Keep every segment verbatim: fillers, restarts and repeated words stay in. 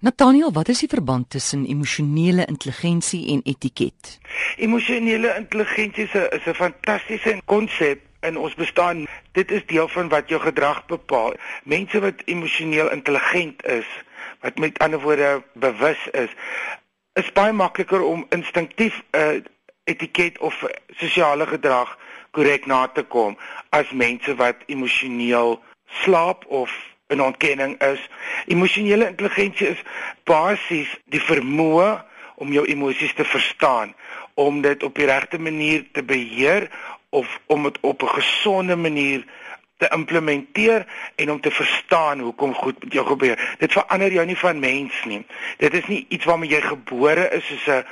Nataniël, wat is die verband tussen emosionele intelligentie en etiket? Emosionele intelligentie is 'n is 'n fantastiese konsep in ons bestaan. Dit is deel van wat jou gedrag bepaal. Mense wat emosioneel intelligent is, wat met ander woorde bewus is, is baie makliker om instinktief uh, etiket of sosiale gedrag korrek na te kom as mense wat emosioneel slaap of in ontkenning is. Emosionele intelligensie is basies die vermoë om jou emosies te verstaan, om dit op die regte manier te beheer of om dit op 'n gesonde manier te implementeer en om te verstaan hoekom goed met jou gebeur. Dit verander jou nie van mens nie. Dit is nie iets waarmee jy gebore is soos 'n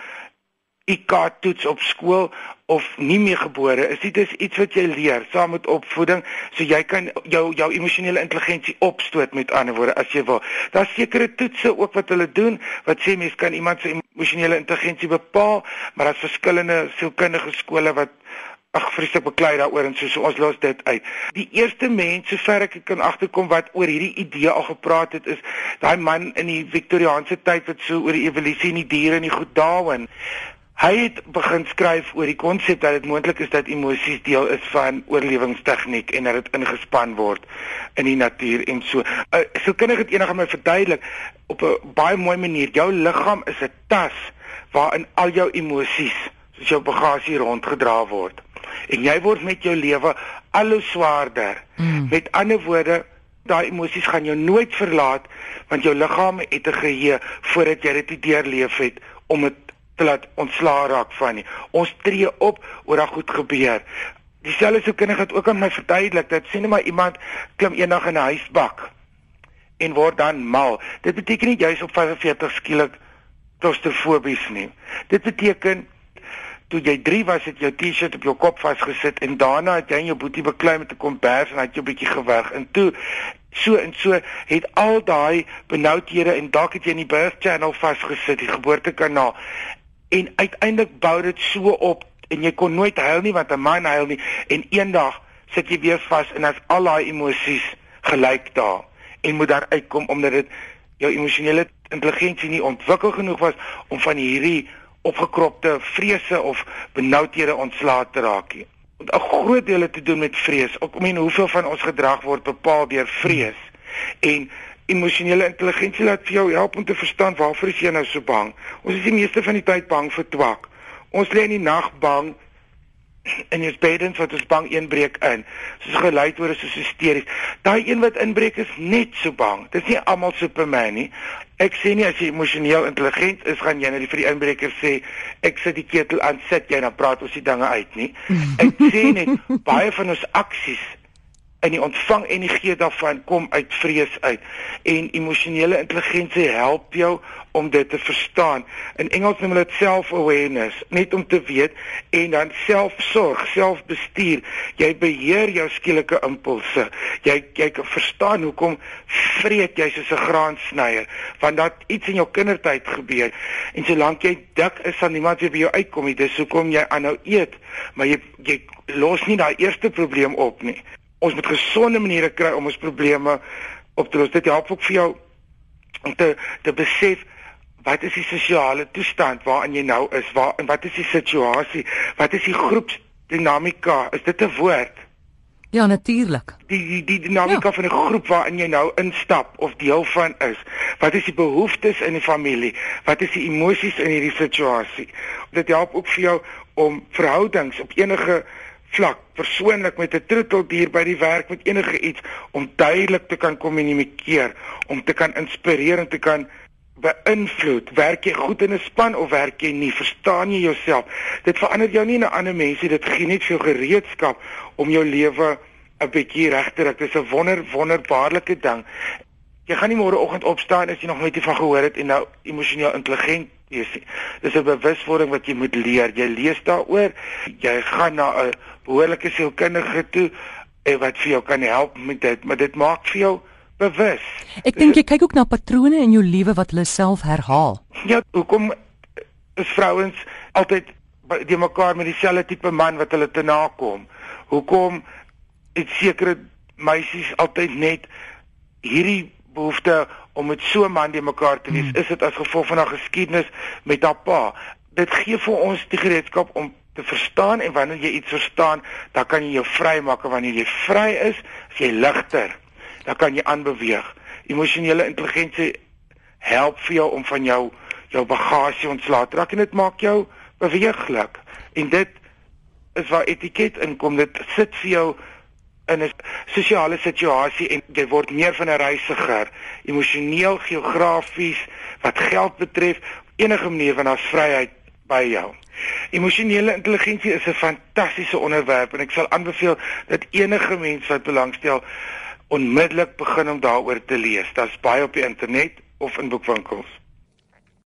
I Q toets op skool of nie meer gebore is. Dit is iets wat jy leer saam met opvoeding, so jy kan jou jou emosionele intelligensie opstoot met ander woorde as jy wil. Daar's sekere toetse ook wat hulle doen wat sê mens kan iemand se emosionele intelligensie bepaal, maar daar's verskillende sielkundige skole wat Ag, vreeslik beklei daaroor en so, so ons los dit uit. Die eerste mens, sover ek kan agterkom wat oor hierdie idee al gepraat het, is daai man in die Victoriaanse tyd wat so oor die evolusie en die diere en die goed daarin. Hy het begin skryf oor die konsep dat dit moontlik is dat emosies deel is van oorlewingstegniek en dat dit ingespan word in die natuur en so. Uh, so kan ek dit enigstens my verduidelik op 'n baie mooi manier. Jou liggaam is 'n tas waarin al jou emosies soos jou bagasie rondgedra word. En jy word met jou lewe al hoe swaarder. Mm. Met ander woorde, daai emosies gaan jou nooit verlaat, want jou liggaam het 'n geheue voordat jy dit deurleef het om dit te laat ontslaa raak van nie. Ons tree op oor wat goed gebeur. Dieselfde sielkundige het ook aan my verduidelik dat sien maar iemand klim eendag in 'n huisbak en word dan mal. Dit beteken nie jy's op vyf en veertig skielik klaustrofobies nie. Dit beteken toe jy drie was, het jou T-shirt op jou kop vasgesit en daarna het jy en jou boetie beklei met 'n kombers en het jou bietjie gewurg. En toe so en so het al daai benoudhede en dalk het jy in die birth channel vasgesit, die geboortekanaal. En uiteindelik bou dit so op en jy kon nooit huil nie want 'n man huil nie en eendag sit jy weer vas en as al daai emosies gelyk daar en moet daar uitkom omdat dit jou emosionele intelligensie nie ontwikkel genoeg was om van hierdie opgekropte vrese of benoudhede ontslae te raak. 'n Groot deel het te doen met vrees. Ek meen, hoeveel van ons gedrag word bepaal deur vrees? En emosionele intelligensie laat vir jou help om te verstaan waarvoor jy nou so bang. Ons is die meeste van die tyd bang vir twak. Ons lê in die nag bang en ons bedens wat ons bang inbreek in. Soos geluid word, soos hysteries. Daai een wat inbreek is net so bang. Dit is nie almal Superman nie. Ek sê nie as jy emosioneel intelligent is, gaan jy nou vir die inbreker sê, ek sit die ketel aan, sit jy, dan praat ons die dinge uit nie. Ek sê net, baie van ons aksies in die ontvang en die gee daarvan kom uit vrees uit. En emosionele intelligensie help jou om dit te verstaan. In Engels noem hulle dit self-awareness, net om te weet, en dan selfsorg, selfbestuur. Jy beheer jou skielike impulse. Jy jy kan verstaan hoekom vreet jy soos 'n graansnyer, want dat iets in jou kindertyd gebeur. En solank jy dik is, sal niemand weer by jou uitkom nie. Dis hoekom jy aanhou eet, maar jy jy los nie daai eerste probleem op nie. Ons moet gesonde maniere kry om ons probleme op te los. Dit help ook vir jou om te te besef wat is die sosiale toestand waarin jy nou is, waar en wat is die situasie, wat is die groepsdinamika? Is dit 'n woord? Ja, natuurlik. Die die die dinamika ja. van 'n groep waarin jy nou instap of deel van is. Wat is die behoeftes in die familie? Wat is die emosies in hierdie situasie? Dit help ook vir jou om verhoudings op enige vlak, persoonlik met 'n troeteldier by die werk, met enige iets, om duidelik te kan kommunikeer, om te kan inspireer en te kan beïnvloed. Werk jy goed in 'n span of werk jy nie? Verstaan jy jouself? Dit verander jou nie na ander mense, dit gee net vir jou gereedskap om jou lewe 'n bietjie reg te ry. Dit is 'n wonder wonderbaarlike ding. Jy gaan nie môreoggend opstaan as jy nog nooit hiervan gehoor het en nou emosioneel intelligent is. Dis 'n bewuswording wat jy moet leer. Jy lees daaroor, jy gaan na 'n behoorlike sielkundige toe en wat vir jou kan help met dit, maar dit maak vir jou bewus. Ek dink jy kyk ook na patrone in jou lewe wat hulle self herhaal. Ja, hoekom is vrouens altyd die mekaar met dieselfde tipe man wat hulle te nakom? Hoekom het sekere meisies altyd net hierdie behoefte om met so 'n man die mekaar te wees, is dit as gevolg van haar geskiedenis met haar pa. Dit gee vir ons die gereedskap om te verstaan, en wanneer jy iets verstaan, dan kan jy jou vry maak, en wanneer jy vry is, is jy ligter, dan kan jy aanbeweeg. Emosionele intelligentie help vir jou om van jou, jou bagasie ontslae te raak, en dit maak jou beweeglik. En dit is waar etiket in kom, dit sit vir jou in 'n sosiale situasie en jy word meer van 'n reisiger, emosioneel, geografies, wat geld betref, enige manier van ons vryheid by jou. Emosionele intelligentie is 'n fantastiese onderwerp en ek sal aanbeveel dat enige mens wat belangstel onmiddellik begin om daaroor te lees. Daar's baie op die internet of in boekwinkels.